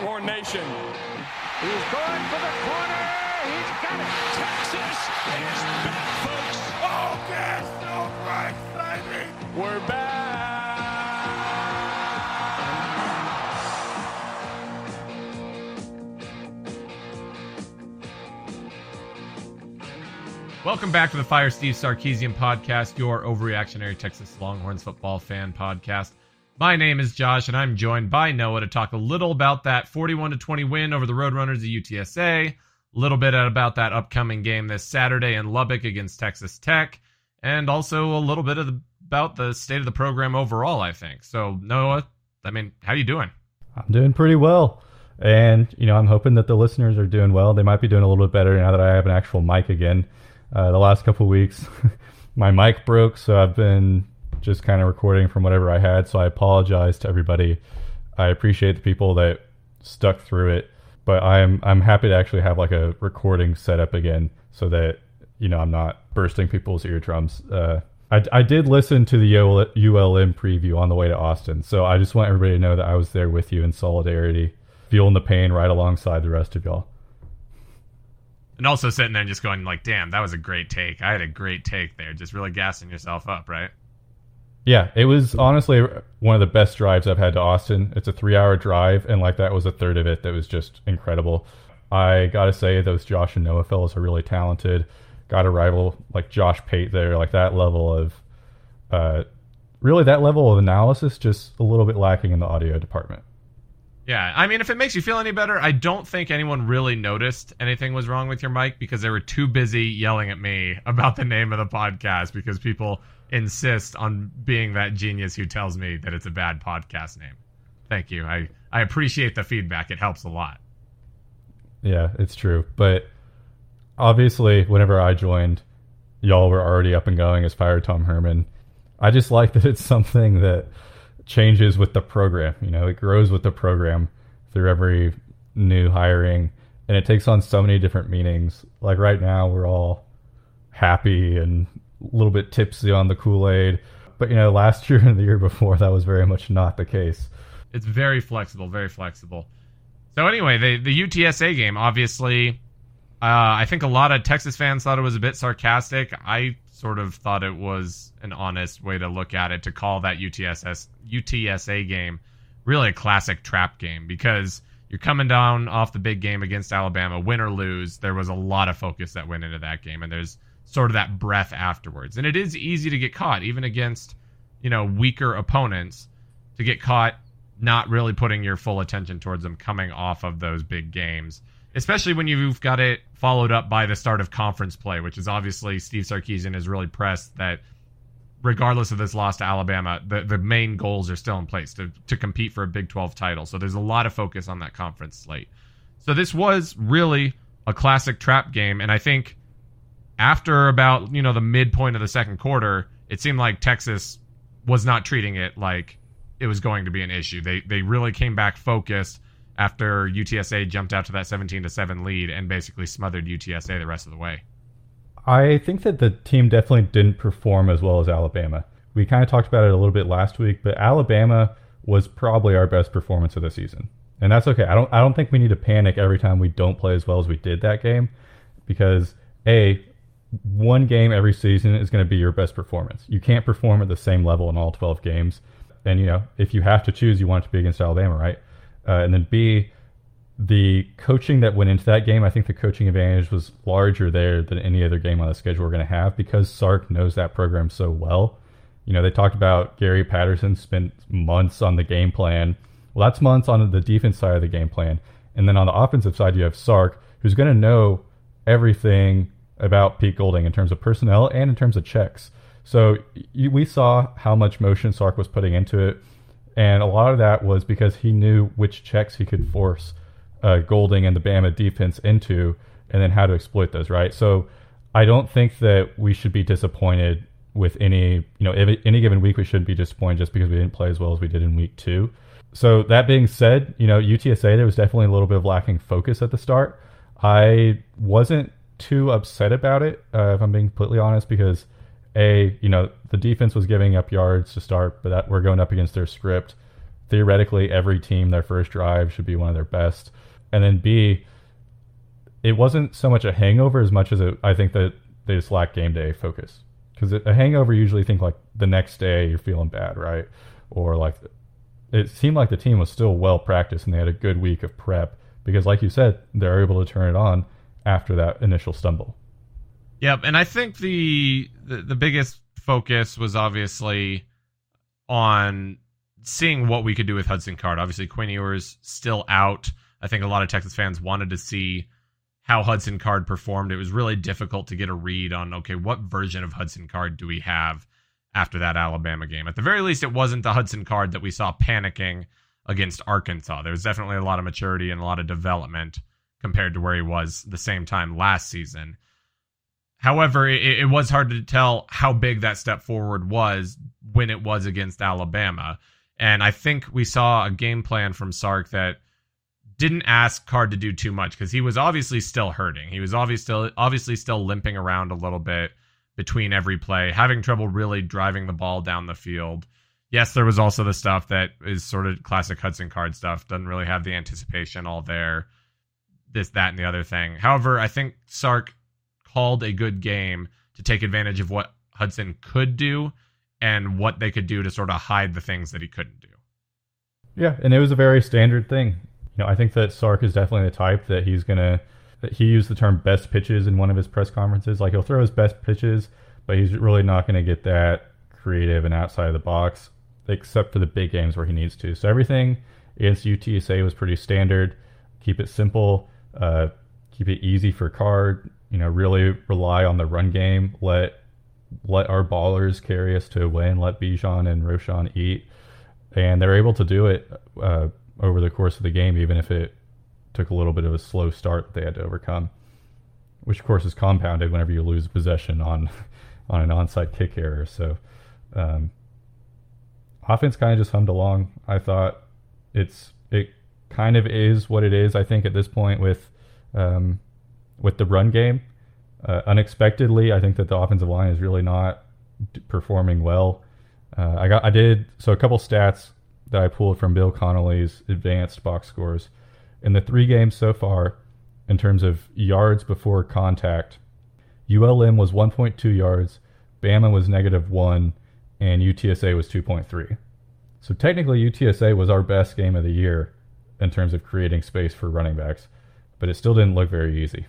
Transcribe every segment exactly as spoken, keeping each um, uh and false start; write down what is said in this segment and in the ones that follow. Longhorn Nation. He's going for the corner. He's got it. Texas is back, folks. Oh, yes. Oh, my exciting. We're back. Welcome back to the Fire Steve Sarkisian podcast, your overreactionary Texas Longhorns football fan podcast. My name is Josh, and I'm joined by Noah to talk a little about that forty-one to twenty win over the Roadrunners of U T S A, a little bit about that upcoming game this Saturday in Lubbock against Texas Tech, and also a little bit of the, about the state of the program overall, I think. So, Noah, I mean, how you doing? I'm doing pretty well, and, you know, I'm hoping that the listeners are doing well. They might be doing a little bit better now that I have an actual mic again. Uh, the last couple of weeks, my mic broke, so I've been just kind of recording from whatever I had, so I apologize to everybody. I appreciate the people that stuck through it, but I'm I'm happy to actually have like a recording set up again so that, you know, I'm not bursting people's eardrums. Uh, I, I did listen to the U L M preview on the way to Austin, so I just want everybody to know that I was there with you in solidarity, feeling the pain right alongside the rest of y'all. And also sitting there and just going like, damn, that was a great take. I had a great take there. Just really gassing yourself up, right? Yeah, it was honestly one of the best drives I've had to Austin. It's a three-hour drive, and like that was a third of it that was just incredible. I gotta say, those Josh and Noah fellas are really talented. Got a rival like Josh Pate there, like that level of, uh, really that level of analysis, just a little bit lacking in the audio department. Yeah, I mean, if it makes you feel any better, I don't think anyone really noticed anything was wrong with your mic because they were too busy yelling at me about the name of the podcast because people insist on being that genius who tells me that it's a bad podcast name. Thank you. I, I appreciate the feedback. It helps a lot. Yeah, it's true. But obviously, whenever I joined, y'all were already up and going as Fire Tom Herman. I just like that it's something that changes with the program. You know, it grows with the program through every new hiring, and it takes on so many different meanings. Like right now, we're all happy and a little bit tipsy on the Kool-Aid, but you know, last year and the year before, that was very much not the case. It's very flexible, very flexible. So anyway, the the U T S A game, obviously, uh, I think a lot of Texas fans thought it was a bit sarcastic. I sort of thought it was an honest way to look at it to call that U T S A game really a classic trap game because you're coming down off the big game against Alabama, win or lose. There was a lot of focus that went into that game, and there's sort of that breath afterwards. And it is easy to get caught, even against, you know, weaker opponents, to get caught not really putting your full attention towards them coming off of those big games, especially when you've got it followed up by the start of conference play, which is obviously Steve Sarkisian is really pressed that regardless of this loss to Alabama, the, the main goals are still in place to, to compete for a Big twelve title. So there's a lot of focus on that conference slate. So this was really a classic trap game. And I think after about, you know, the midpoint of the second quarter, it seemed like Texas was not treating it like it was going to be an issue. They they really came back focused after U T S A jumped out to that seventeen to seven lead and basically smothered U T S A the rest of the way. I think that the team definitely didn't perform as well as Alabama. We kind of talked about it a little bit last week, but Alabama was probably our best performance of the season. And that's okay. I don't I don't think we need to panic every time we don't play as well as we did that game, because A, one game every season is going to be your best performance. You can't perform at the same level in all twelve games. And, you know, if you have to choose, you want it to be against Alabama, right? Uh, and then B, the coaching that went into that game, I think the coaching advantage was larger there than any other game on the schedule we're going to have because Sark knows that program so well. You know, they talked about Gary Patterson spent months on the game plan. Well, that's months on the defense side of the game plan. And then on the offensive side, you have Sark, who's going to know everything about Pete Golding in terms of personnel and in terms of checks. So you, we saw how much motion Sark was putting into it, and a lot of that was because he knew which checks he could force uh, Golding and the Bama defense into, and then how to exploit those, right? So I don't think that we should be disappointed with any, you know, if, any given week we shouldn't be disappointed just because we didn't play as well as we did in week two. So that being said, you know, U T S A, there was definitely a little bit of lacking focus at the start. I wasn't too upset about it, uh, if I'm being completely honest, because A, you know, the defense was giving up yards to start, but that we're going up against their script. theoretically every team, their first drive should be one of their best. And then B, it wasn't so much a hangover as much as a, I think that they just lack game day focus. Because a hangover, you usually think like the next day you're feeling bad, right? Or like it seemed like the team was still well practiced and they had a good week of prep because, like you said, they're able to turn it on after that initial stumble. Yep, and I think the the, the biggest focus was obviously on seeing what we could do with Hudson Card. Obviously, Quinn Ewers still out. I think a lot of Texas fans wanted to see how Hudson Card performed. It was really difficult to get a read on, okay, what version of Hudson Card do we have after that Alabama game? At the very least, it wasn't the Hudson Card that we saw panicking against Arkansas. There was definitely a lot of maturity and a lot of development compared to where he was the same time last season. However, it, it was hard to tell how big that step forward was when it was against Alabama. And I think we saw a game plan from Sark that didn't ask Card to do too much because he was obviously still hurting. He was obviously obviously still limping around a little bit between every play, having trouble really driving the ball down the field. Yes, there was also the stuff that is sort of classic Hudson Card stuff. Doesn't really have the anticipation all there. This, that, and the other thing. However, I think Sark called a good game to take advantage of what Hudson could do and what they could do to sort of hide the things that he couldn't do. Yeah, and it was a very standard thing. You know, I think that Sark is definitely the type that he's going to, he used the term best pitches in one of his press conferences. Like he'll throw his best pitches, but he's really not going to get that creative and outside of the box, except for the big games where he needs to. So everything against U T S A was pretty standard. Keep it simple, uh, keep it easy for Card, you know, really rely on the run game. Let, let our ballers carry us to a win, let Bijan and Roschon eat. And they're able to do it, uh, over the course of the game, even if it took a little bit of a slow start that they had to overcome, which of course is compounded whenever you lose possession on on an onside kick error. So um, offense kind of just hummed along. I thought it's it kind of is what it is, I think, at this point with um, with the run game. Uh, unexpectedly, I think that the offensive line is really not d- performing well. Uh, I got I did so a couple stats that I pulled from Bill Connolly's advanced box scores. In the three games so far, in terms of yards before contact, U L M was one point two yards, Bama was negative one, and U T S A was two point three. So technically U T S A was our best game of the year in terms of creating space for running backs, but it still didn't look very easy.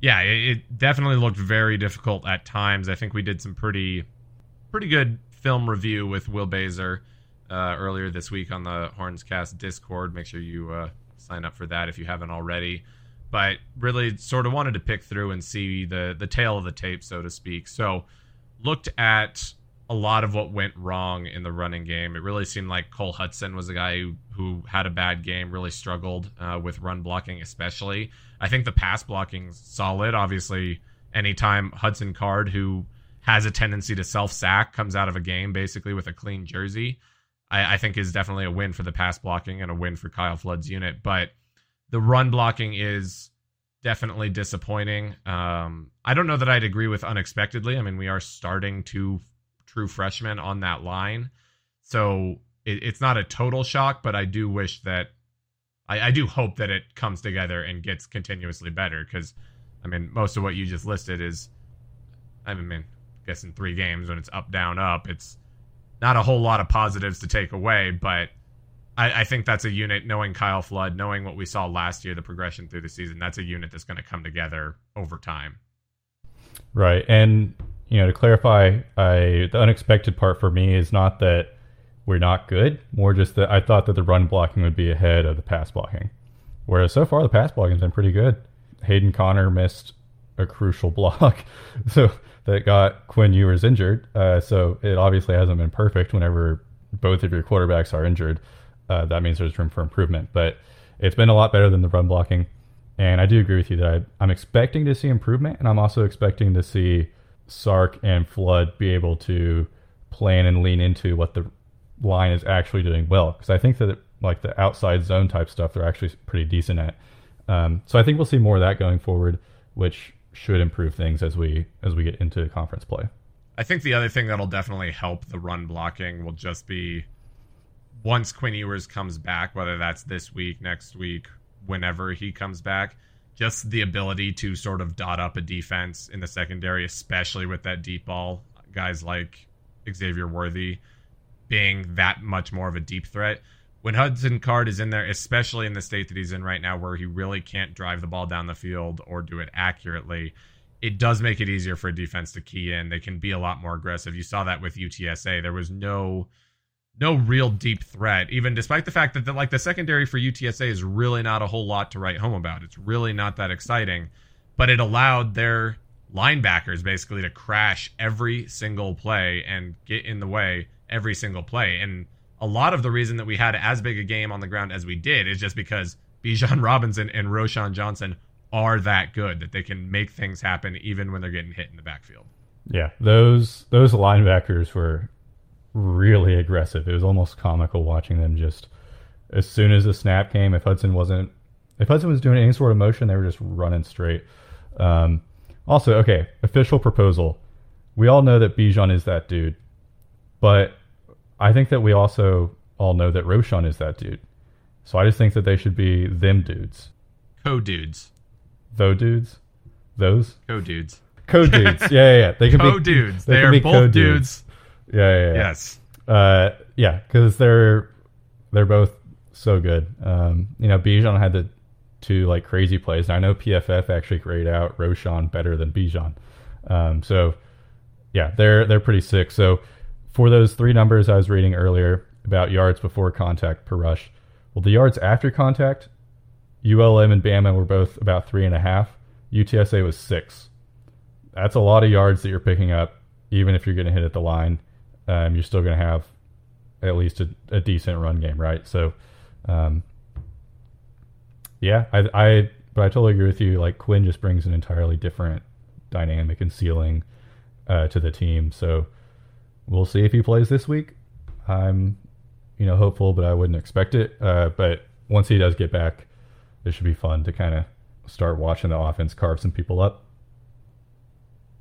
Yeah, it definitely looked very difficult at times. I think we did some pretty pretty good film review with Will Baser Uh, earlier this week on the Hornscast Discord. Make sure you uh, sign up for that if you haven't already. But really sort of wanted to pick through and see the, the tail of the tape, so to speak. So looked at a lot of what went wrong in the running game. It really seemed like Cole Hudson was a guy who, who had a bad game, really struggled uh, with run blocking especially. I think the pass blocking solid. Obviously, anytime Hudson Card, who has a tendency to self-sack, comes out of a game basically with a clean jersey, I think is definitely a win for the pass blocking and a win for Kyle Flood's unit. But the run blocking is definitely disappointing. Um, I don't know that I'd agree with unexpectedly. I mean, we are starting two true freshmen on that line. So it, it's not a total shock, but I do wish that I, I do hope that it comes together and gets continuously better. Because, I mean, most of what you just listed is, I mean, I guess in three games when it's up, down, up, it's not a whole lot of positives to take away, but I, I think that's a unit, knowing Kyle Flood, knowing what we saw last year, the progression through the season, that's a unit that's going to come together over time. Right. And, you know, to clarify, I, the unexpected part for me is not that we're not good, more just that I thought that the run blocking would be ahead of the pass blocking, whereas so far the pass blocking has been pretty good. Hayden Connor missed a crucial block, so that got Quinn Ewers injured. Uh, so it obviously hasn't been perfect. Whenever both of your quarterbacks are injured, uh, that means there's room for improvement. But it's been a lot better than the run blocking, and I do agree with you that I, I'm expecting to see improvement, and I'm also expecting to see Sark and Flood be able to plan and lean into what the line is actually doing well, because I think that it, like the outside zone type stuff, they're actually pretty decent at. Um, so I think we'll see more of that going forward, which should improve things as we as we get into conference play. I think the other thing that'll definitely help the run blocking will just be once Quinn Ewers comes back, whether that's this week, next week, whenever he comes back, just the ability to sort of dot up a defense in the secondary, especially with that deep ball, guys like Xavier Worthy being that much more of a deep threat. When Hudson Card is in there, especially in the state that he's in right now where he really can't drive the ball down the field or do it accurately, it does make it easier for a defense to key in. They can be a lot more aggressive. You saw that with U T S A. There was no no real deep threat, even despite the fact that the, like the secondary for U T S A is really not a whole lot to write home about. It's really not that exciting, but it allowed their linebackers basically to crash every single play and get in the way every single play. And a lot of the reason that we had as big a game on the ground as we did is just because Bijan Robinson and Roschon Johnson are that good that they can make things happen even when they're getting hit in the backfield. Yeah, those those linebackers were really aggressive. It was almost comical watching them. Just as soon as the snap came, if Hudson wasn't, if Hudson was doing any sort of motion, they were just running straight. Um, also, okay, official proposal. We all know that Bijan is that dude, but I think that we also all know that Roschon is that dude. So I just think that they should be them dudes. Co-dudes. Though dudes? Those? Co-dudes. Co-dudes. Yeah, yeah, yeah. They can co-dudes. Be co-dudes. They, they are both co-dudes. Dudes. Yeah, yeah, yeah. Yes. Uh, yeah, because they're they're both so good. Um, you know, Bijan had the two like crazy plays, and I know P F F actually graded out Roschon better than Bijan. Um, so yeah, they're they're pretty sick. So for those three numbers I was reading earlier about yards before contact per rush, well, the yards after contact, U L M and Bama were both about three and a half. U T S A was six. That's a lot of yards that you're picking up, even if you're getting hit at the line. Um, you're still going to have at least a, a decent run game, right? So, um, yeah, I, I, but I totally agree with you. Like Quinn just brings an entirely different dynamic and ceiling uh, to the team. So we'll see if he plays this week. I'm, you know, hopeful, but I wouldn't expect it. Uh, but once he does get back, it should be fun to kind of start watching the offense carve some people up.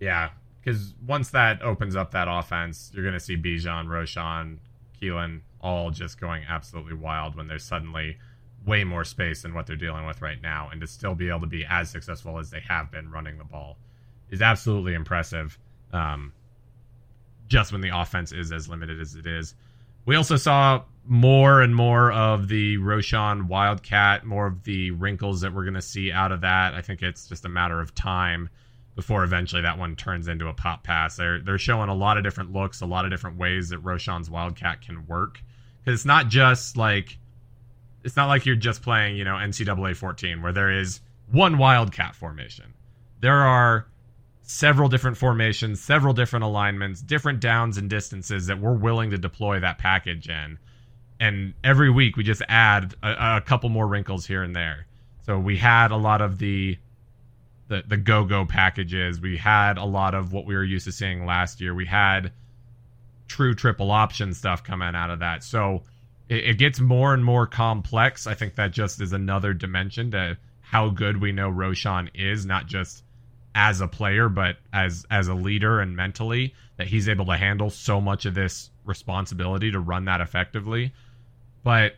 Yeah. Because once that opens up that offense, you're going to see Bijan, Roschon, Keelan all just going absolutely wild when there's suddenly way more space than what they're dealing with right now. And to still be able to be as successful as they have been running the ball is absolutely impressive, um, just when the offense is as limited as it is. We also saw more and more of the Roschon Wildcat, more of the wrinkles that we're going to see out of that. I think it's just a matter of time before eventually that one turns into a pop pass. They're they're showing a lot of different looks, a lot of different ways that Roschon's Wildcat can work. Because it's not just like, it's not like you're just playing, you know, N C double A fourteen, where there is one Wildcat formation. There are several different formations, several different alignments, different downs and distances that we're willing to deploy that package in. And every week we just add a, a couple more wrinkles here and there. So we had a lot of the the the go-go packages. We had a lot of what we were used to seeing last year. We had true triple option stuff coming out of that. So it, it gets more and more complex. I think that just is another dimension to how good we know Roschon is, not just as a player, but as, as a leader and mentally, that he's able to handle so much of this responsibility to run that effectively. But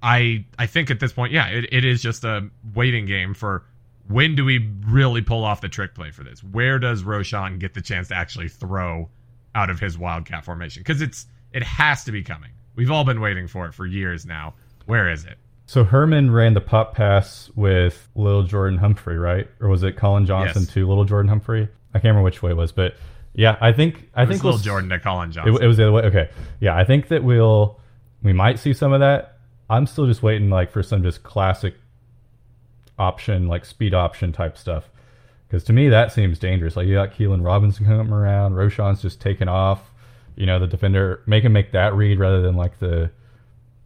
I, I think at this point, yeah, it, it is just a waiting game for when do we really pull off the trick play for this? Where does Roschon get the chance to actually throw out of his Wildcat formation? Because it's it has to be coming. We've all been waiting for it for years now. Where is it? So Herman ran the pop pass with Little Jordan Humphrey, right? Or was it Colin Johnson yes. to Little Jordan Humphrey? I can't remember which way it was, but yeah, I think I it was think Little we'll, Jordan to Colin Johnson. It, it was the other way. Okay, yeah, I think that we'll we might see some of that. I'm still just waiting like for some just classic option, like speed option type stuff, because to me that seems dangerous. Like you got Keelan Robinson coming around, Roschon's just taking off, you know, the defender make him make that read rather than like the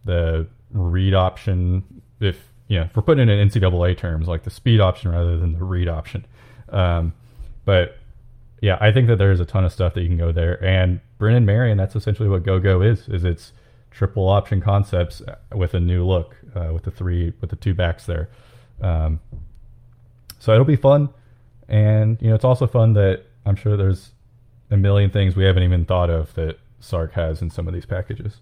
the read option, if you know, if we're putting it in N C double A terms, like the speed option rather than the read option. Um but yeah, I think that there's a ton of stuff that you can go there. And Brennan Marion, that's essentially what go-go is is it's triple option concepts with a new look, uh, with the three with the two backs there. Um, so it'll be fun. And, you know, it's also fun that I'm sure there's a million things we haven't even thought of that Sark has in some of these packages.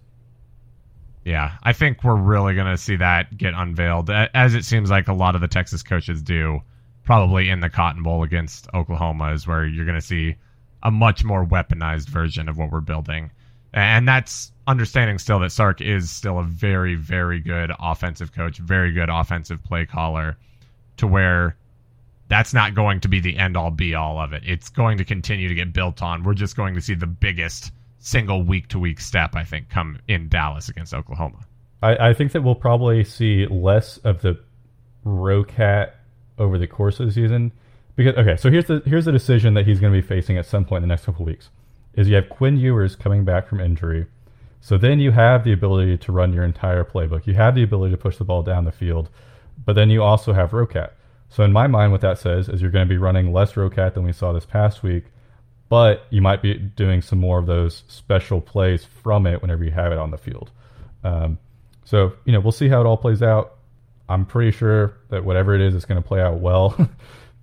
Yeah, I think we're really going to see that get unveiled, as it seems like a lot of the Texas coaches do, probably in the Cotton Bowl against Oklahoma is where you're going to see a much more weaponized version of what we're building. And that's understanding still that Sark is still a very, very good offensive coach, very good offensive play caller, to where that's not going to be the end-all, be-all of it. It's going to continue to get built on. We're just going to see the biggest single week-to-week step, I think, come in Dallas against Oklahoma. I, I think that we'll probably see less of the Rocat over the course of the season. Because okay, so here's the here's the decision that he's going to be facing at some point in the next couple of weeks. Is you have Quinn Ewers coming back from injury. So then you have the ability to run your entire playbook. You have the ability to push the ball down the field. But then you also have Rocat. So in my mind, what that says is you're going to be running less Rocat than we saw this past week. But you might be doing some more of those special plays from it whenever you have it on the field. Um, so, you know, we'll see how it all plays out. I'm pretty sure that whatever it is, it's going to play out well,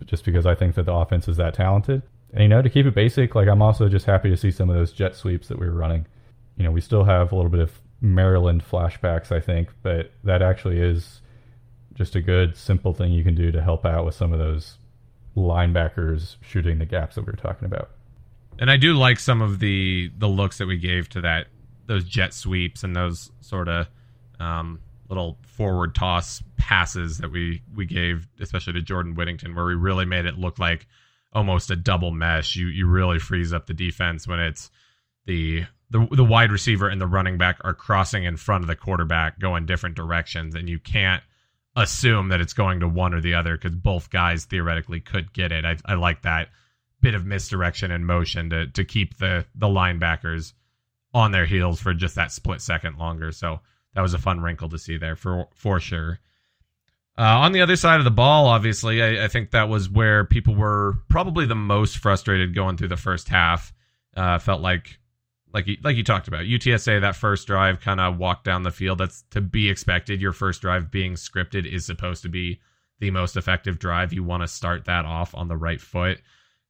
just because I think that the offense is that talented. And, you know, to keep it basic, like, I'm also just happy to see some of those jet sweeps that we were running. You know, we still have a little bit of Maryland flashbacks, I think, but that actually is just a good, simple thing you can do to help out with some of those linebackers shooting the gaps that we were talking about. And I do like some of the, the looks that we gave to that, those jet sweeps and those sort of um, little forward toss passes that we, we gave, especially to Jordan Whittington, where we really made it look like almost a double mesh. You you really freeze up the defense when it's the, the the wide receiver and the running back are crossing in front of the quarterback, going different directions, and you can't assume that it's going to one or the other because both guys theoretically could get it. I, I like that bit of misdirection and motion to to keep the the linebackers on their heels for just that split second longer. So that was a fun wrinkle to see there for for sure. Uh, on the other side of the ball, obviously, I, I think that was where people were probably the most frustrated going through the first half. Uh, felt like like you, like you talked about U T S A, that first drive kind of walked down the field. That's to be expected. Your first drive being scripted is supposed to be the most effective drive. You want to start that off on the right foot.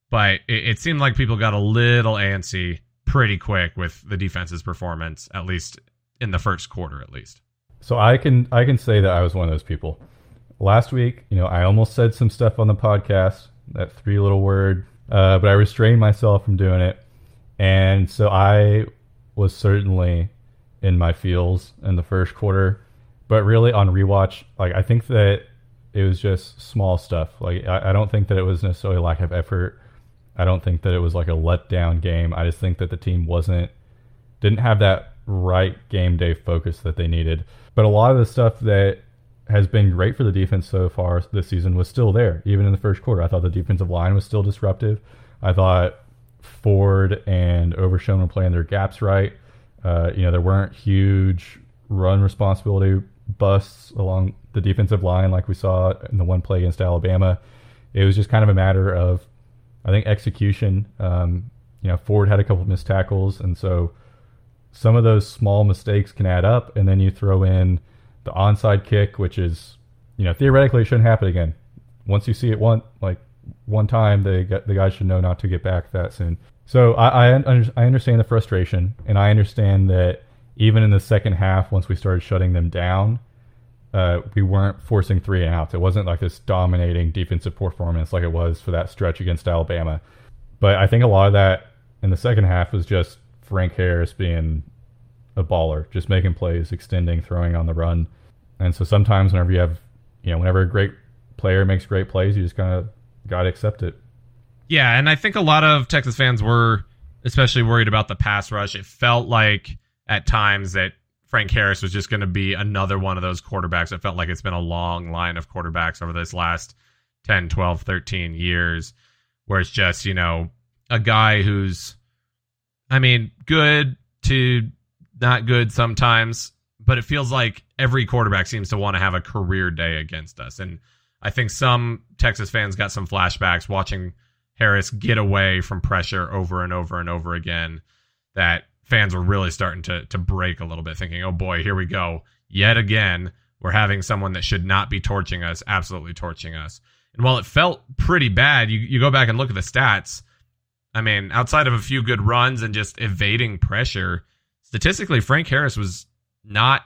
But it, it seemed like people got a little antsy pretty quick with the defense's performance, at least in the first quarter, at least. So I can I can say that I was one of those people. Last week, you know, I almost said some stuff on the podcast, that three little word, uh, but I restrained myself from doing it. And so I was certainly in my feels in the first quarter. But really on rewatch, like, I think that it was just small stuff. Like, I, I don't think that it was necessarily lack of effort. I don't think that it was like a letdown game. I just think that the team wasn't, didn't have that right game day focus that they needed. But a lot of the stuff that has been great for the defense so far this season was still there, even in the first quarter. I thought the defensive line was still disruptive. I thought Ford and Overshown were playing their gaps right. Uh, you know, there weren't huge run responsibility busts along the defensive line like we saw in the one play against Alabama. It was just kind of a matter of, I think, execution. Um, you know, Ford had a couple of missed tackles, and so some of those small mistakes can add up, and then you throw in the onside kick, which is, you know, theoretically it shouldn't happen again. Once you see it one like one time, they got, the guys should know not to get back that soon. So I, I I understand the frustration, and I understand that even in the second half, once we started shutting them down, uh, we weren't forcing three and outs. It wasn't like this dominating defensive performance like it was for that stretch against Alabama. But I think a lot of that in the second half was just Frank Harris being a baller, just making plays, extending, throwing on the run. And so sometimes whenever you have, you know, whenever a great player makes great plays, you just kind of got to accept it. Yeah, and I think a lot of Texas fans were especially worried about the pass rush. It felt like at times that Frank Harris was just going to be another one of those quarterbacks. It felt like it's been a long line of quarterbacks over this last ten, twelve, thirteen years where it's just, you know, a guy who's, I mean, good to not good sometimes, but it feels like every quarterback seems to want to have a career day against us. And I think some Texas fans got some flashbacks watching Harris get away from pressure over and over and over again, that fans were really starting to to break a little bit, thinking, oh boy, here we go. Yet again, we're having someone that should not be torching us, absolutely torching us. And while it felt pretty bad, you, you go back and look at the stats. I mean, outside of a few good runs and just evading pressure, statistically, Frank Harris was not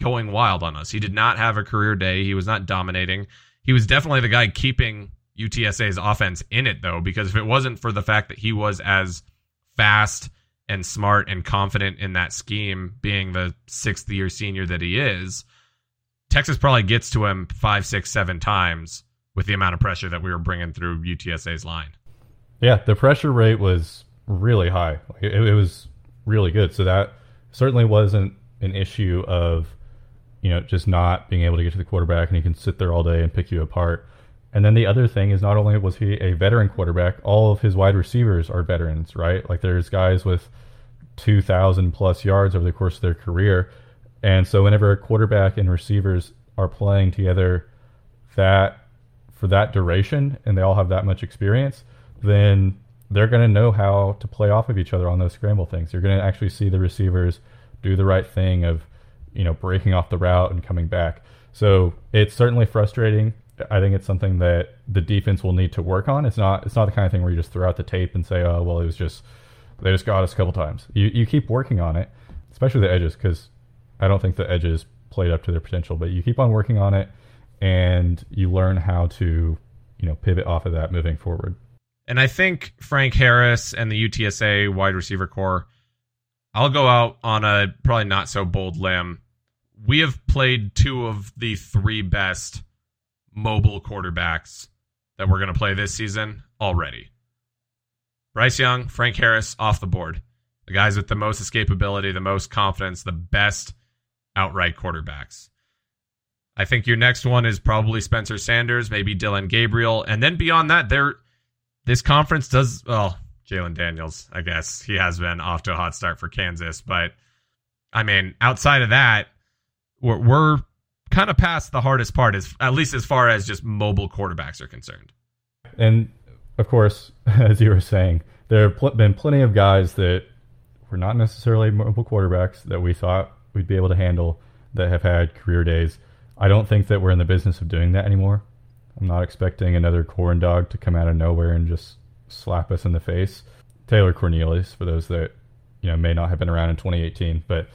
going wild on us. He did not have a career day. He was not dominating. He was definitely the guy keeping U T S A's offense in it, though, because if it wasn't for the fact that he was as fast and smart and confident in that scheme, being the sixth year senior that he is, Texas probably gets to him five, six, seven times with the amount of pressure that we were bringing through U T S A's line. Yeah, the pressure rate was really high. It, it was really good. So that certainly wasn't an issue of, you know, just not being able to get to the quarterback, and he can sit there all day and pick you apart. And then the other thing is, not only was he a veteran quarterback, all of his wide receivers are veterans, right? Like, there's guys with two thousand plus yards over the course of their career. And so whenever a quarterback and receivers are playing together that for that duration, and they all have that much experience, then they're going to know how to play off of each other on those scramble things. You're going to actually see the receivers do the right thing of, you know, breaking off the route and coming back. So it's certainly frustrating. I think it's something that the defense will need to work on. It's not it's not the kind of thing where you just throw out the tape and say, oh, well, it was just, they just got us a couple times. You you keep working on it, especially the edges, because I don't think the edges played up to their potential. But you keep on working on it, and you learn how to, you know, pivot off of that moving forward. And I think Frank Harris and the U T S A wide receiver core, I'll go out on a probably not so bold limb. We have played two of the three best mobile quarterbacks that we're going to play this season already. Bryce Young, Frank Harris off the board. The guys with the most escapability, the most confidence, the best outright quarterbacks. I think your next one is probably Spencer Sanders, maybe Dylan Gabriel. And then beyond that, there, this conference does, well, Jalen Daniels, I guess he has been off to a hot start for Kansas. But I mean, outside of that, we're, we're kind of past the hardest part, is at least as far as just mobile quarterbacks are concerned. And of course, as you were saying, there have pl- been plenty of guys that were not necessarily mobile quarterbacks that we thought we'd be able to handle that have had career days. I don't think that we're in the business of doing that anymore. I'm not expecting another corn dog to come out of nowhere and just slap us in the face. Taylor Cornelius, for those that, you know, may not have been around in twenty eighteen, but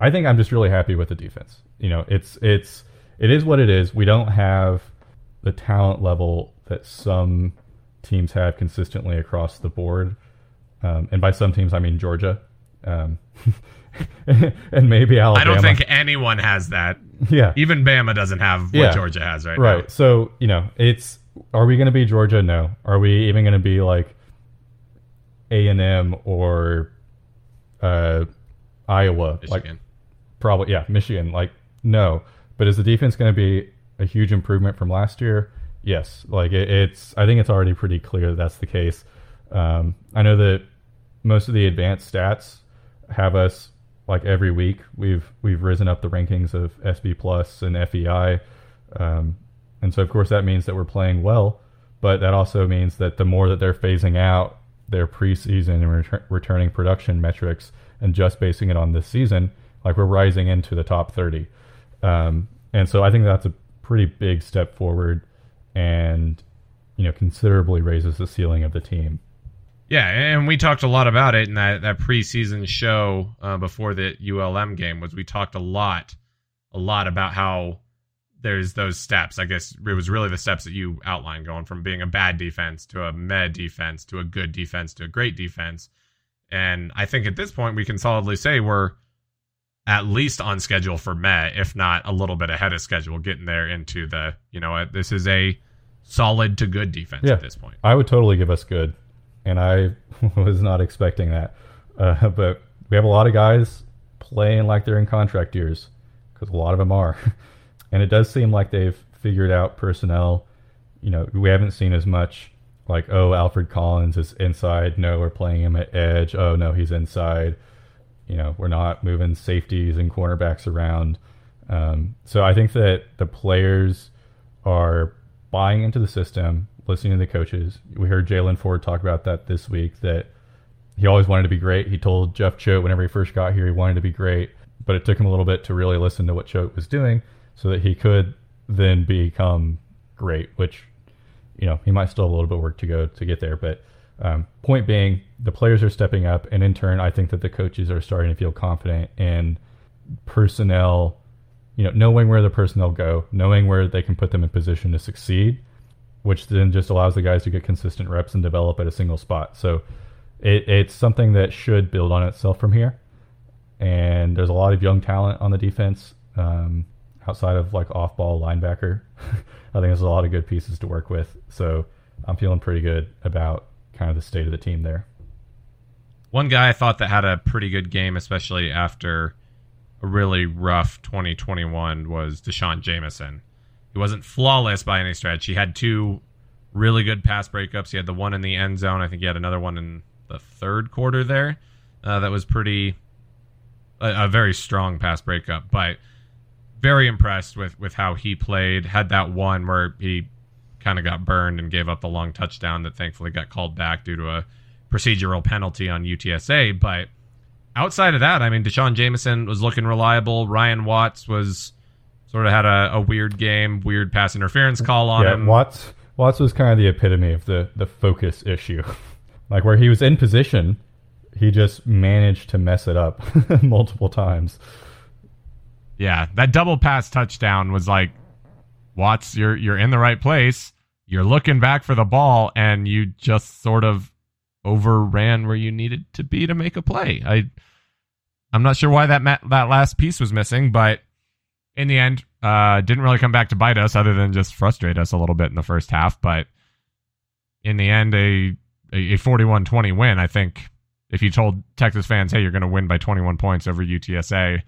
I think I'm just really happy with the defense. You know, it's it's it is what it is. We don't have the talent level that some teams have consistently across the board, um, and by some teams I mean Georgia, um, and maybe Alabama. I don't think anyone has that. Yeah, even Bama doesn't have what yeah. Georgia has right, right now. Right. So, you know, it's, are we going to be Georgia? No. Are we even going to be like A and M or uh, Iowa? Michigan. Like, probably, yeah, Michigan. Like, no. But is the defense going to be a huge improvement from last year? Yes. Like, it, it's, I think it's already pretty clear that that's the case. Um, I know that most of the advanced stats have us, like, every week we've we've risen up the rankings of S B Plus and F E I, um, and so of course that means that we're playing well. But that also means that the more that they're phasing out their preseason and retur- returning production metrics and just basing it on this season, like, we're rising into the top thirty. Um, and so I think that's a pretty big step forward, and, you know, considerably raises the ceiling of the team. Yeah, and we talked a lot about it in that, that preseason show uh, before the U L M game. Was we talked a lot, a lot about how there's those steps. I guess it was really the steps that you outlined, going from being a bad defense to a meh defense to a good defense to a great defense. And I think at this point we can solidly say we're at least on schedule for meh, if not a little bit ahead of schedule, getting there into the, you know, this is a solid to good defense yeah, at this point. I would totally give us good, and I was not expecting that. Uh, but we have a lot of guys playing like they're in contract years, because a lot of them are. And it does seem like they've figured out personnel. You know, we haven't seen as much like, oh, Alfred Collins is inside. No, we're playing him at edge. Oh, no, he's inside. You know, we're not moving safeties and cornerbacks around. Um, so I think that the players are buying into the system, listening to the coaches. We heard Jalen Ford talk about that this week, that he always wanted to be great. He told Jeff Choate whenever he first got here he wanted to be great, but it took him a little bit to really listen to what Choate was doing so that he could then become great, which, you know, he might still have a little bit of work to go to get there. But um, point being, the players are stepping up, and in turn I think that the coaches are starting to feel confident in personnel you know, knowing where the personnel go, knowing where they can put them in position to succeed, which then just allows the guys to get consistent reps and develop at a single spot. So it, it's something that should build on itself from here. And there's a lot of young talent on the defense, um, outside of like off-ball linebacker. I think there's a lot of good pieces to work with. So I'm feeling pretty good about kind of the state of the team there. One guy I thought that had a pretty good game, especially after a really rough twenty twenty-one, was Deshaun Jameson. He wasn't flawless by any stretch. He had two really good pass breakups. He had the one in the end zone. I think he had another one in the third quarter there. Uh, that was pretty... A, a very strong pass breakup, but very impressed with, with how he played. Had that one where he kind of got burned and gave up the long touchdown that thankfully got called back due to a procedural penalty on U T S A. But outside of that, I mean, Deshaun Jameson was looking reliable. Ryan Watts was sort of had a, a weird game, weird pass interference call on yeah, him. Watts Watts was kind of the epitome of the, the focus issue. Like where he was in position, he just managed to mess it up multiple times. Yeah, that double pass touchdown was like, Watts, you're you're in the right place. You're looking back for the ball, and you just sort of overran where you needed to be to make a play. I, I'm not sure why that ma- that last piece was missing, but in the end, uh, didn't really come back to bite us, other than just frustrate us a little bit in the first half. But in the end, a a forty-one twenty win, I think. If you told Texas fans, hey, you're going to win by twenty-one points over U T S A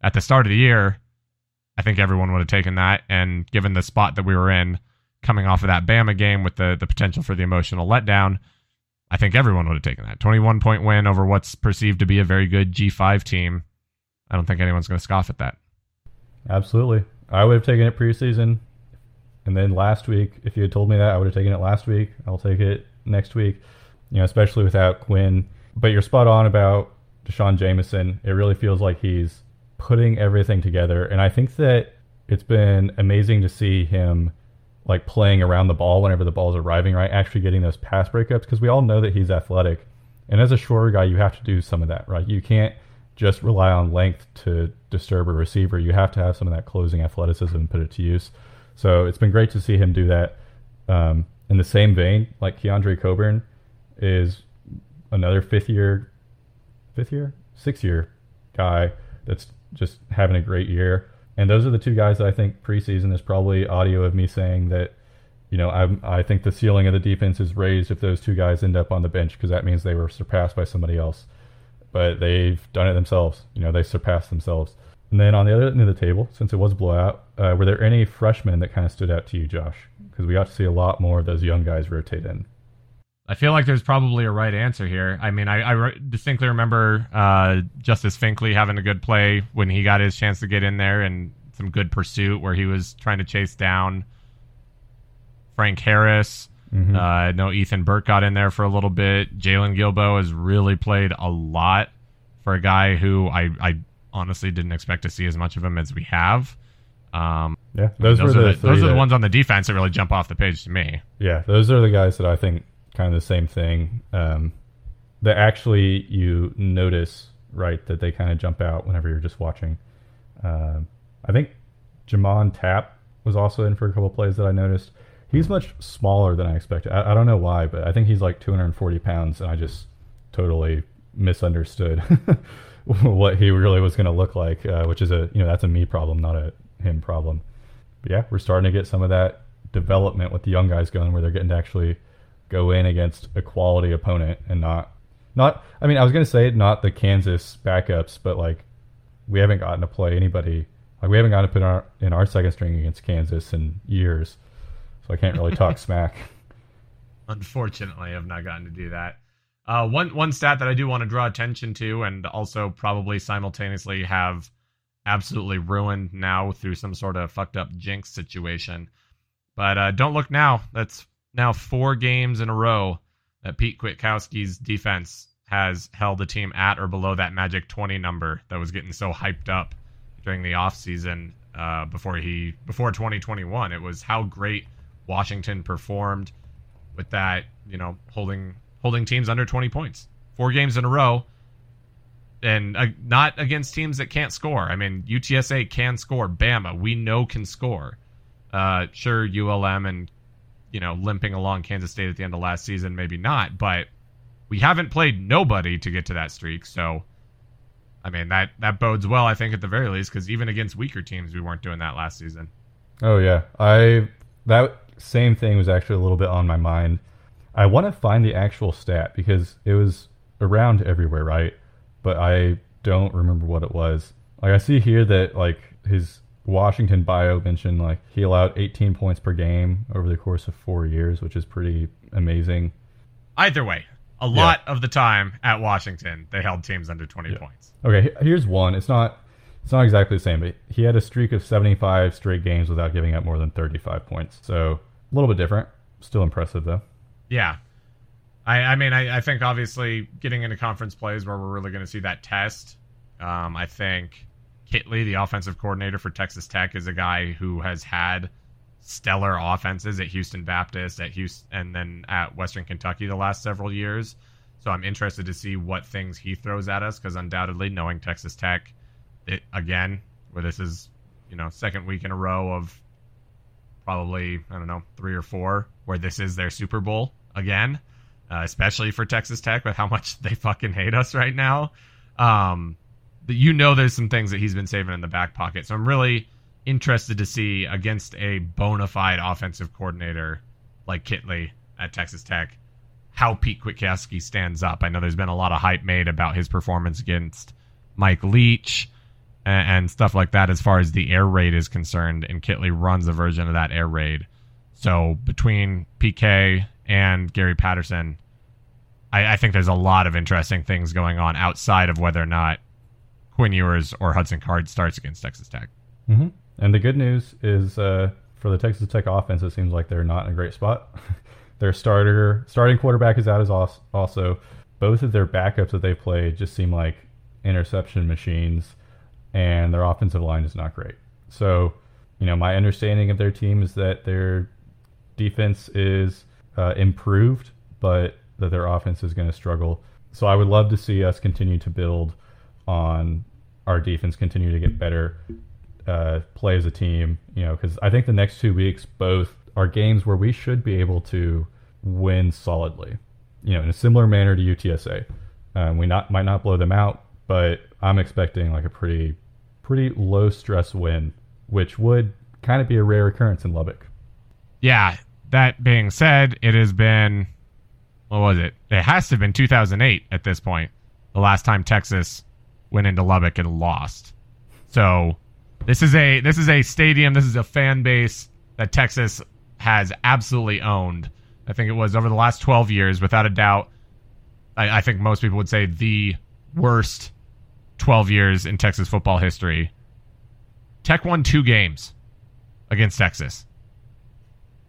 at the start of the year, I think everyone would have taken that. And given the spot that we were in coming off of that Bama game with the, the potential for the emotional letdown, I think everyone would have taken that. twenty-one point win over what's perceived to be a very good G five team. I don't think anyone's going to scoff at that. Absolutely. I would have taken it preseason. And then last week, if you had told me that, I would have taken it last week. I'll take it next week, you know, especially without Quinn. But you're spot on about Deshaun Jameson. It really feels like he's putting everything together. And I think that it's been amazing to see him like playing around the ball whenever the ball's arriving, right? Actually getting those pass breakups, because we all know that he's athletic. And as a shorter guy, you have to do some of that, right? You can't just rely on length to disturb a receiver. You have to have some of that closing athleticism and put it to use. So it's been great to see him do that. Um, in the same vein, like Keandre Coburn is... another fifth year, fifth year, sixth year guy that's just having a great year. And those are the two guys that I think preseason is probably audio of me saying that, you know, I I think the ceiling of the defense is raised if those two guys end up on the bench, because that means they were surpassed by somebody else. But they've done it themselves. You know, they surpassed themselves. And then on the other end of the table, since it was a blowout, uh, were there any freshmen that kind of stood out to you, Josh? Because we got to see a lot more of those young guys rotate in. I feel like there's probably a right answer here. I mean, I, I re- distinctly remember uh, Justice Finkley having a good play when he got his chance to get in there, and some good pursuit where he was trying to chase down Frank Harris. Mm-hmm. Uh, I know Ethan Burke got in there for a little bit. Jalen Gilbo has really played a lot for a guy who I, I honestly didn't expect to see as much of him as we have. Um, yeah, those, I mean, those, were are the, the, those are the ones on the defense that really jump off the page to me. Yeah, those are the guys that I think kind of the same thing, um, that actually you notice, right, that they kind of jump out whenever you're just watching. Um, I think Jamin Tapp was also in for a couple of plays that I noticed. He's much smaller than I expected. I, I don't know why, but I think he's like two hundred forty pounds, and I just totally misunderstood what he really was going to look like, uh, which is a, you know, that's a me problem, not a him problem. But yeah, we're starting to get some of that development with the young guys going, where they're getting to actually go in against a quality opponent and not, not, I mean, I was going to say not the Kansas backups, but like we haven't gotten to play anybody. Like we haven't gotten to put our, in our second string against Kansas in years. So I can't really talk smack. Unfortunately, I've not gotten to do that. Uh, one, one stat that I do want to draw attention to, and also probably simultaneously have absolutely ruined now through some sort of fucked up jinx situation, but uh, don't look now. That's now four games in a row that Pete Kwiatkowski's defense has held the team at or below that magic twenty number that was getting so hyped up during the offseason uh, before he before twenty twenty-one. It was how great Washington performed with that, you know, holding holding teams under twenty points. Four games in a row. and uh, not against teams that can't score. I mean, U T S A can score. Bama, we know, can score. Uh, sure, U L M and, you know, limping along Kansas State at the end of last season, maybe not, but we haven't played nobody to get to that streak. So, I mean, that, that bodes well, I think, at the very least, because even against weaker teams, we weren't doing that last season. Oh, yeah. I that same thing was actually a little bit on my mind. I want to find the actual stat because it was around everywhere, right? But I don't remember what it was. Like, I see here that, like, his Washington bio mentioned, like, he allowed eighteen points per game over the course of four years, which is pretty amazing. Either way, a yeah. lot of the time at Washington, they held teams under twenty yeah. points. Okay, here's one. It's not, it's not exactly the same, but he had a streak of seventy-five straight games without giving up more than thirty-five points. So a little bit different. Still impressive, though. Yeah. I, I mean, I, I think obviously getting into conference plays where we're really going to see that test. Um, I think Kitley, the offensive coordinator for Texas Tech, is a guy who has had stellar offenses at Houston Baptist, at Houston, and then at Western Kentucky the last several years. So I'm interested to see what things he throws at us, because undoubtedly, knowing Texas Tech, it, again, where this is, you know, second week in a row of probably, I don't know, three or four where this is their Super Bowl again. Uh, especially for Texas Tech, with how much they fucking hate us right now. Um, but you know there's some things that he's been saving in the back pocket. So I'm really interested to see against a bona fide offensive coordinator like Kitley at Texas Tech how Pete Kwiatkowski stands up. I know there's been a lot of hype made about his performance against Mike Leach and, and stuff like that as far as the air raid is concerned, and Kitley runs a version of that air raid. So between P K and Gary Patterson, I, I think there's a lot of interesting things going on outside of whether or not Quinn Ewers or Hudson Card starts against Texas Tech. Mm-hmm. And the good news is uh, for the Texas Tech offense, it seems like they're not in a great spot. Their starter, starting quarterback is out as also. Both of their backups that they played just seem like interception machines, and their offensive line is not great. So, you know, my understanding of their team is that their defense is Uh, improved, but that their offense is going to struggle. So I would love to see us continue to build on our defense, continue to get better, uh, play as a team, you know, because I think the next two weeks both are games where we should be able to win solidly, you know, in a similar manner to U T S A. Um, we not might not blow them out, but I'm expecting like a pretty, pretty low stress win, which would kind of be a rare occurrence in Lubbock. Yeah. That being said, it has been, what was it? It has to have been two thousand eight at this point, the last time Texas went into Lubbock and lost. So this is a this is a stadium, this is a fan base that Texas has absolutely owned. I think it was over the last twelve years, without a doubt. I, I think most people would say the worst twelve years in Texas football history. Tech won two games against Texas.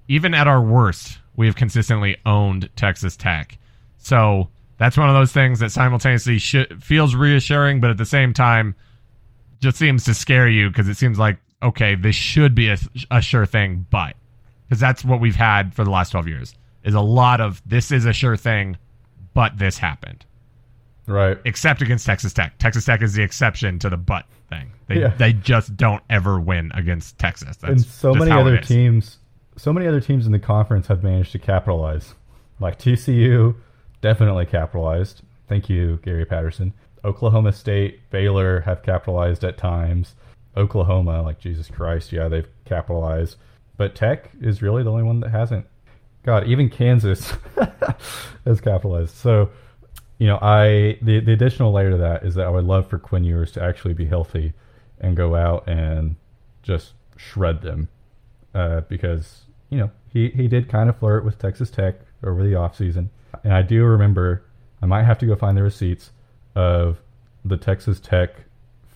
Even at our worst, we have consistently owned Texas Tech. So that's one of those things that simultaneously sh- feels reassuring, but at the same time just seems to scare you, because it seems like, okay, this should be a, a sure thing, but because that's what we've had for the last twelve years, is a lot of this is a sure thing, but this happened. Right. Except against Texas Tech. Texas Tech is the exception to the but thing. They yeah. they just don't ever win against Texas. That's and so many other teams... So many other teams in the conference have managed to capitalize. Like T C U, definitely capitalized. Thank you, Gary Patterson. Oklahoma State, Baylor have capitalized at times. Oklahoma, like Jesus Christ, yeah, they've capitalized. But Tech is really the only one that hasn't. God, even Kansas has capitalized. So, you know, I the, the additional layer to that is that I would love for Quinn Ewers to actually be healthy and go out and just shred them. Uh, because, you know, he, he did kind of flirt with Texas Tech over the offseason. And I do remember, I might have to go find the receipts of the Texas Tech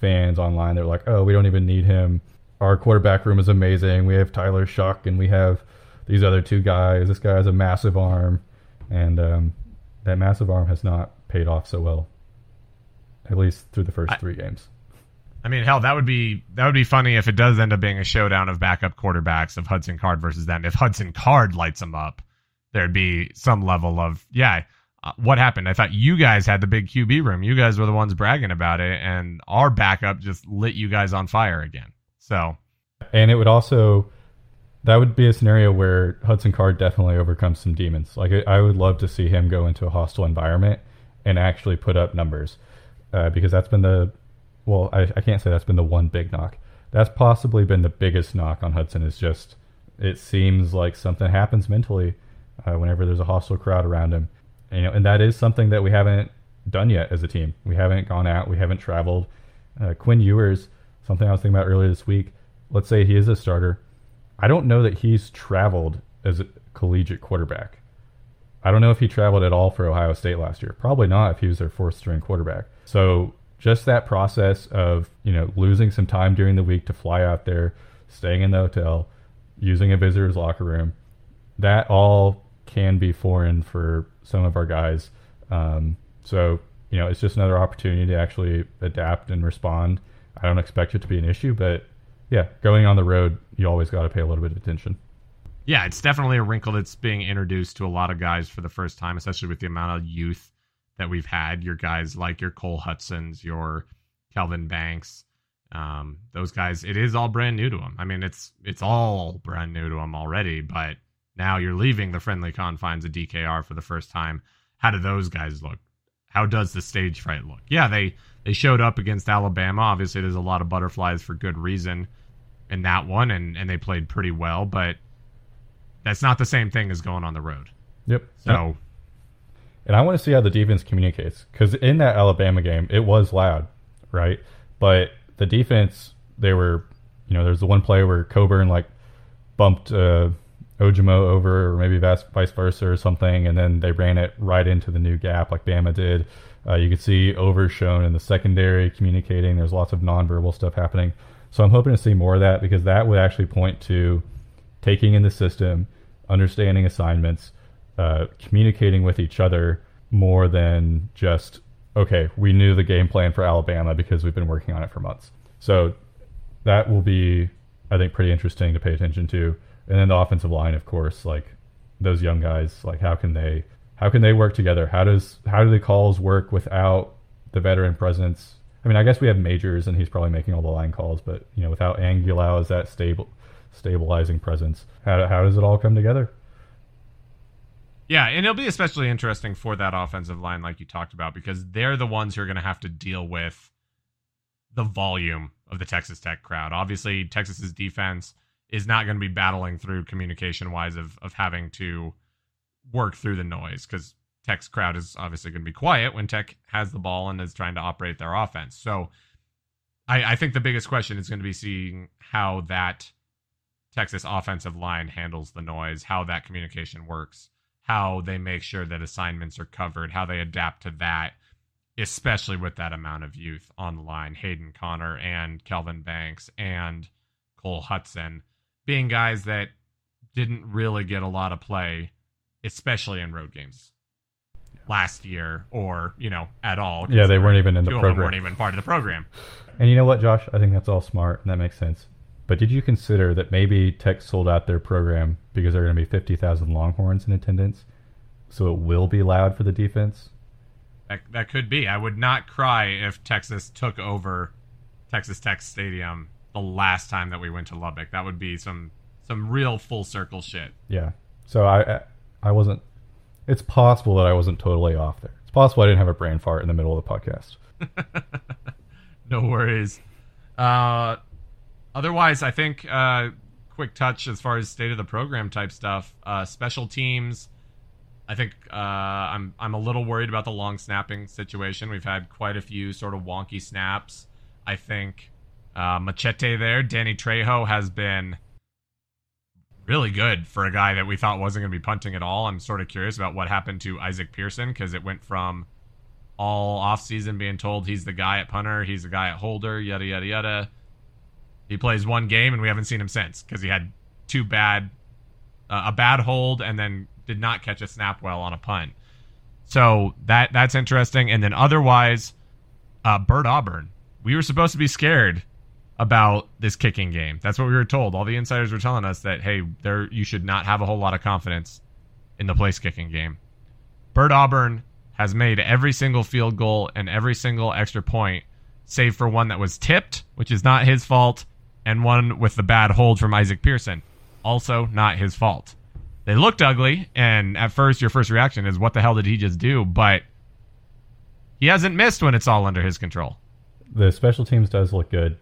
fans online. They're like, oh, we don't even need him. Our quarterback room is amazing. We have Tyler Shuck and we have these other two guys. This guy has a massive arm. And um, that massive arm has not paid off so well, at least through the first I- three games. I mean, hell, that would be that would be funny if it does end up being a showdown of backup quarterbacks, of Hudson Card versus them. If Hudson Card lights them up, there'd be some level of, yeah, what happened? I thought you guys had the big Q B room. You guys were the ones bragging about it, and our backup just lit you guys on fire again. So, and it would also, that would be a scenario where Hudson Card definitely overcomes some demons. Like, I would love to see him go into a hostile environment and actually put up numbers, uh, because that's been the, well, I, I can't say that's been the one big knock. That's possibly been the biggest knock on Hudson, is just, it seems like something happens mentally uh, whenever there's a hostile crowd around him. You know, and that is something that we haven't done yet as a team. We haven't gone out. We haven't traveled. Uh, Quinn Ewers, something I was thinking about earlier this week, let's say he is a starter. I don't know that he's traveled as a collegiate quarterback. I don't know if he traveled at all for Ohio State last year. Probably not if he was their fourth string quarterback. So just that process of, you know, losing some time during the week to fly out there, staying in the hotel, using a visitor's locker room, that all can be foreign for some of our guys. Um, so, you know, it's just another opportunity to actually adapt and respond. I don't expect it to be an issue, but yeah, going on the road, you always got to pay a little bit of attention. Yeah, it's definitely a wrinkle that's being introduced to a lot of guys for the first time, especially with the amount of youth that we've had. Your guys like your Cole Hudsons, your Kelvin Banks, um, those guys, it is all brand new to them. I mean, it's, it's all brand new to them already, but now you're leaving the friendly confines of D K R for the first time. How do those guys look? How does the stage fright look? Yeah, they, they showed up against Alabama. Obviously, there's a lot of butterflies for good reason in that one, and, and they played pretty well, but that's not the same thing as going on the road. Yep. So, and I want to see how the defense communicates, because in that Alabama game, it was loud, right? But the defense, they were, you know, there's the one play where Coburn, like, bumped uh, Ojimo over, or maybe vice versa or something, and then they ran it right into the new gap like Bama did. Uh, you could see Overshown in the secondary communicating. There's lots of nonverbal stuff happening. So I'm hoping to see more of that, because that would actually point to taking in the system, understanding assignments, uh, communicating with each other more than just, okay, we knew the game plan for Alabama because we've been working on it for months. So that will be, I think, pretty interesting to pay attention to. And then the offensive line, of course, like those young guys, like how can they, how can they work together? How does, how do the calls work without the veteran presence? I mean, I guess we have Majors and he's probably making all the line calls, but you know, without Angulau as that stable, stabilizing presence, how how does it all come together? Yeah, and it'll be especially interesting for that offensive line, like you talked about, because they're the ones who are going to have to deal with the volume of the Texas Tech crowd. Obviously, Texas's defense is not going to be battling through communication-wise of of having to work through the noise, because Tech's crowd is obviously going to be quiet when Tech has the ball and is trying to operate their offense. So I, I think the biggest question is going to be seeing how that Texas offensive line handles the noise, how that communication works, how they make sure that assignments are covered, how they adapt to that, especially with that amount of youth on the line. Hayden Connor and Kelvin Banks and Cole Hudson being guys that didn't really get a lot of play, especially in road games last year, or, you know, at all. Yeah, they weren't even in the program. They weren't even part of the program. And you know what, Josh? I think that's all smart, and that makes sense. But did you consider that maybe Tech sold out their program because there are going to be fifty thousand Longhorns in attendance, so it will be loud for the defense? That, that could be. I would not cry if Texas took over Texas Tech Stadium the last time that we went to Lubbock. That would be some some real full circle shit. Yeah. So I I wasn't... It's possible that I wasn't totally off there. It's possible I didn't have a brain fart in the middle of the podcast. No worries. Uh... Otherwise, I think uh, quick touch as far as state of the program type stuff. Uh, special teams, I think uh, I'm I'm a little worried about the long snapping situation. We've had quite a few sort of wonky snaps. I think uh, Machete there, Danny Trejo, has been really good for a guy that we thought wasn't going to be punting at all. I'm sort of curious about what happened to Isaac Pearson, because it went from all offseason being told he's the guy at punter, he's the guy at holder, yada, yada, yada. He plays one game, and we haven't seen him since, because he had two bad, uh, a bad hold, and then did not catch a snap well on a punt. So that that's interesting. And then otherwise, uh, Bert Auburn. We were supposed to be scared about this kicking game. That's what we were told. All the insiders were telling us that, hey, there you should not have a whole lot of confidence in the place kicking game. Bert Auburn has made every single field goal and every single extra point, save for one that was tipped, which is not his fault, and one with the bad hold from Isaac Pearson, also not his fault. They looked ugly, and at first your first reaction is, what the hell did he just do? But he hasn't missed when it's all under his control. The special teams does look good.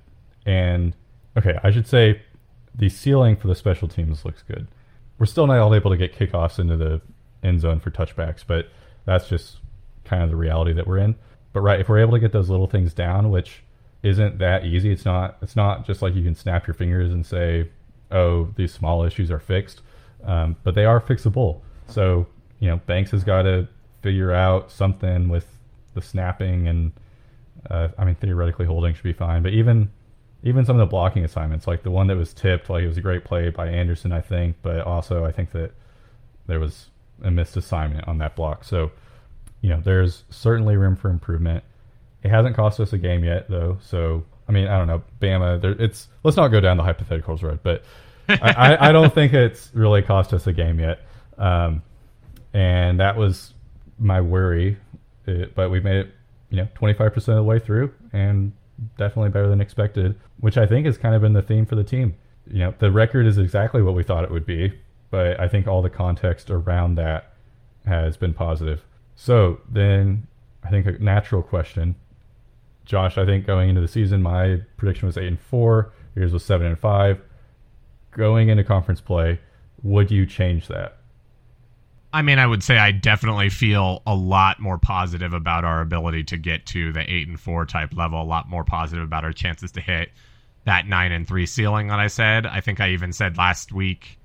And, okay, I should say the ceiling for the special teams looks good. We're still not all able to get kickoffs into the end zone for touchbacks, but that's just kind of the reality that we're in. But, right, if we're able to get those little things down, which isn't that easy, it's not It's not just like you can snap your fingers and say, oh, these small issues are fixed. Um, but they are fixable. So, you know, Banks has got to figure out something with the snapping and, uh, I mean, theoretically holding should be fine. But even even some of the blocking assignments, like the one that was tipped, like it was a great play by Anderson, I think. But also I think that there was a missed assignment on that block. So, you know, there's certainly room for improvement. It hasn't cost us a game yet, though. So, I mean, I don't know. Bama, there, it's let's not go down the hypotheticals road, but I, I don't think it's really cost us a game yet. Um, and that was my worry. It, but we made it, you know, twenty-five percent of the way through, and definitely better than expected, which I think has kind of been the theme for the team. You know, the record is exactly what we thought it would be, but I think all the context around that has been positive. So then I think a natural question, Josh, I think going into the season, my prediction was eight and four. Yours was seven and five. Going into conference play, would you change that? I mean, I would say I definitely feel a lot more positive about our ability to get to the eight and four type level, a lot more positive about our chances to hit that nine and three ceiling that I said. I think I even said last week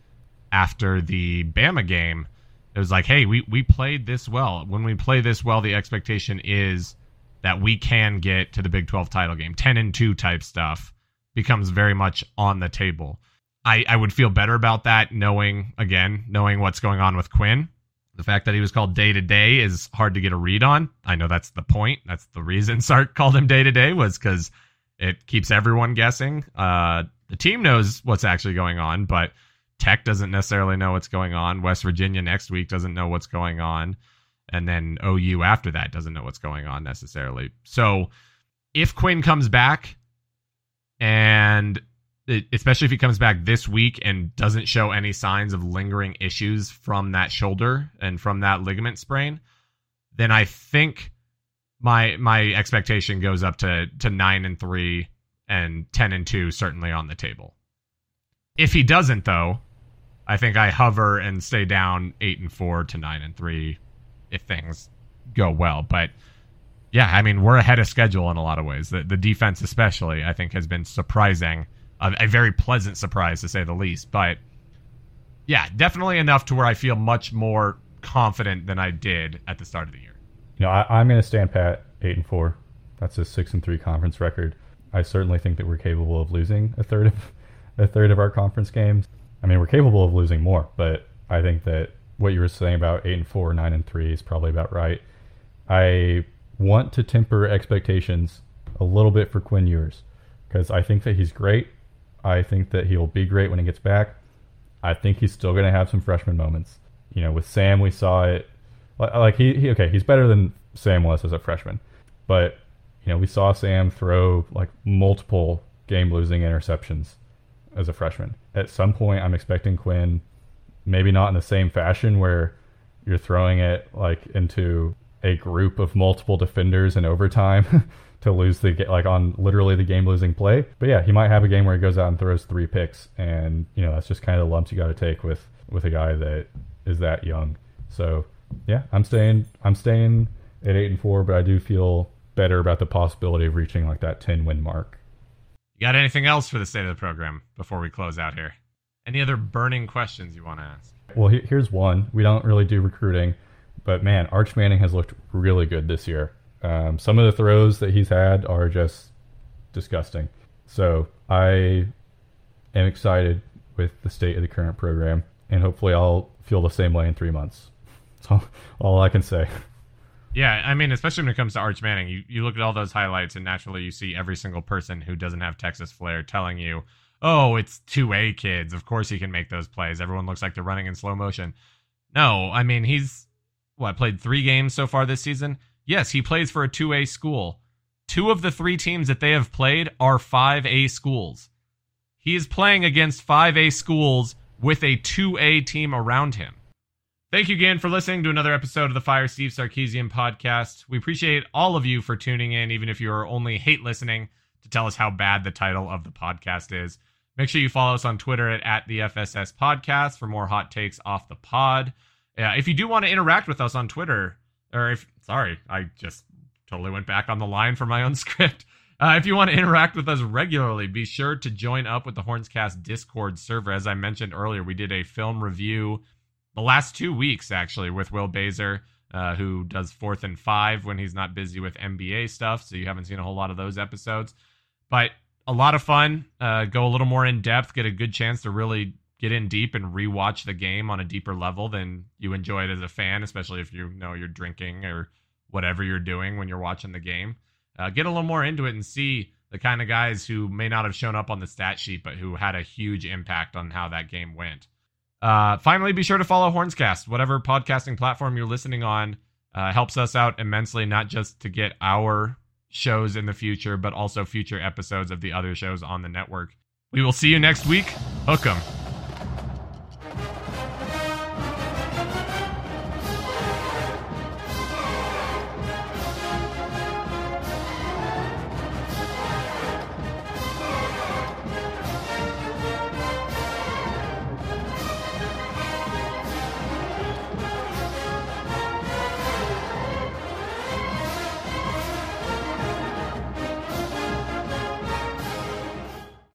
after the Bama game, it was like, hey, we, we played this well. When we play this well, the expectation is that we can get to the Big twelve title game. ten and two type stuff becomes very much on the table. I, I would feel better about that knowing, again, knowing what's going on with Quinn. The fact that he was called day-to-day is hard to get a read on. I know that's the point. That's the reason Sark called him day-to-day, was because it keeps everyone guessing. Uh, the team knows what's actually going on, but Tech doesn't necessarily know what's going on. West Virginia next week doesn't know what's going on. And then O U after that doesn't know what's going on necessarily. So if Quinn comes back, and especially if he comes back this week and doesn't show any signs of lingering issues from that shoulder and from that ligament sprain, then I think my my expectation goes up to to nine and three and ten and two, certainly on the table. If he doesn't, though, I think I hover and stay down eight and four to nine and three if things go well. But yeah, I mean, we're ahead of schedule in a lot of ways. The the defense, especially, I think, has been surprising. A very pleasant surprise, to say the least. But yeah, definitely enough to where I feel much more confident than I did at the start of the year. You know, I, I'm going to stand pat eight and four. That's a six and three conference record. I certainly think that we're capable of losing a third of a third of our conference games. I mean, we're capable of losing more, but I think that what you were saying about eight and four, nine and three is probably about right. I want to temper expectations a little bit for Quinn Ewers because I think that he's great. I think that he'll be great when he gets back. I think he's still going to have some freshman moments. You know, with Sam, we saw it. Like, he, he okay, he's better than Sam was as a freshman. But, you know, we saw Sam throw, like, multiple game-losing interceptions as a freshman. At some point, I'm expecting Quinn, maybe not in the same fashion where you're throwing it, like, into a group of multiple defenders in overtime to lose the like on literally the game losing play. But yeah, he might have a game where he goes out and throws three picks, and you know, that's just kind of the lumps you got to take with with a guy that is that young. So yeah, I'm staying I'm staying at eight and four, but I do feel better about the possibility of reaching like that ten win mark. You got anything else for the state of the program before we close out here? Any other burning questions you want to ask? Well, he, here's one. We don't really do recruiting, but man, Arch Manning has looked really good this year. Um, some of the throws that he's had are just disgusting. So I am excited with the state of the current program, and hopefully I'll feel the same way in three months. That's all, all I can say. Yeah, I mean, especially when it comes to Arch Manning, you, you look at all those highlights, and naturally you see every single person who doesn't have Texas flair telling you, oh, it's two A kids. Of course he can make those plays. Everyone looks like they're running in slow motion. No, I mean, he's what, played three games so far this season. Yes, he plays for a two A school. Two of the three teams that they have played are five A schools. He is playing against five A schools with a two A team around him. Thank you again for listening to another episode of the Fire Steve Sarkisian podcast. We appreciate all of you for tuning in, even if you are only hate listening, to tell us how bad the title of the podcast is. Make sure you follow us on Twitter at, at the F S S podcast for more hot takes off the pod. Uh, if you do want to interact with us on Twitter, or if, sorry, I just totally went back on the line for my own script. Uh, if you want to interact with us regularly, be sure to join up with the Hornscast Discord server. As I mentioned earlier, we did a film review the last two weeks, actually, with Will Baser, uh, who does Fourth and Five when he's not busy with N B A stuff. So you haven't seen a whole lot of those episodes. But a lot of fun. Uh, go a little more in depth, get a good chance to really get in deep and rewatch the game on a deeper level than you enjoy it as a fan, especially if you know you're drinking or whatever you're doing when you're watching the game. Uh, get a little more into it and see the kind of guys who may not have shown up on the stat sheet, but who had a huge impact on how that game went. Uh, finally, be sure to follow Hornscast, whatever podcasting platform you're listening on. Uh, helps us out immensely, not just to get our shows in the future, but also future episodes of the other shows on the network. We will see you next week. Hook 'em.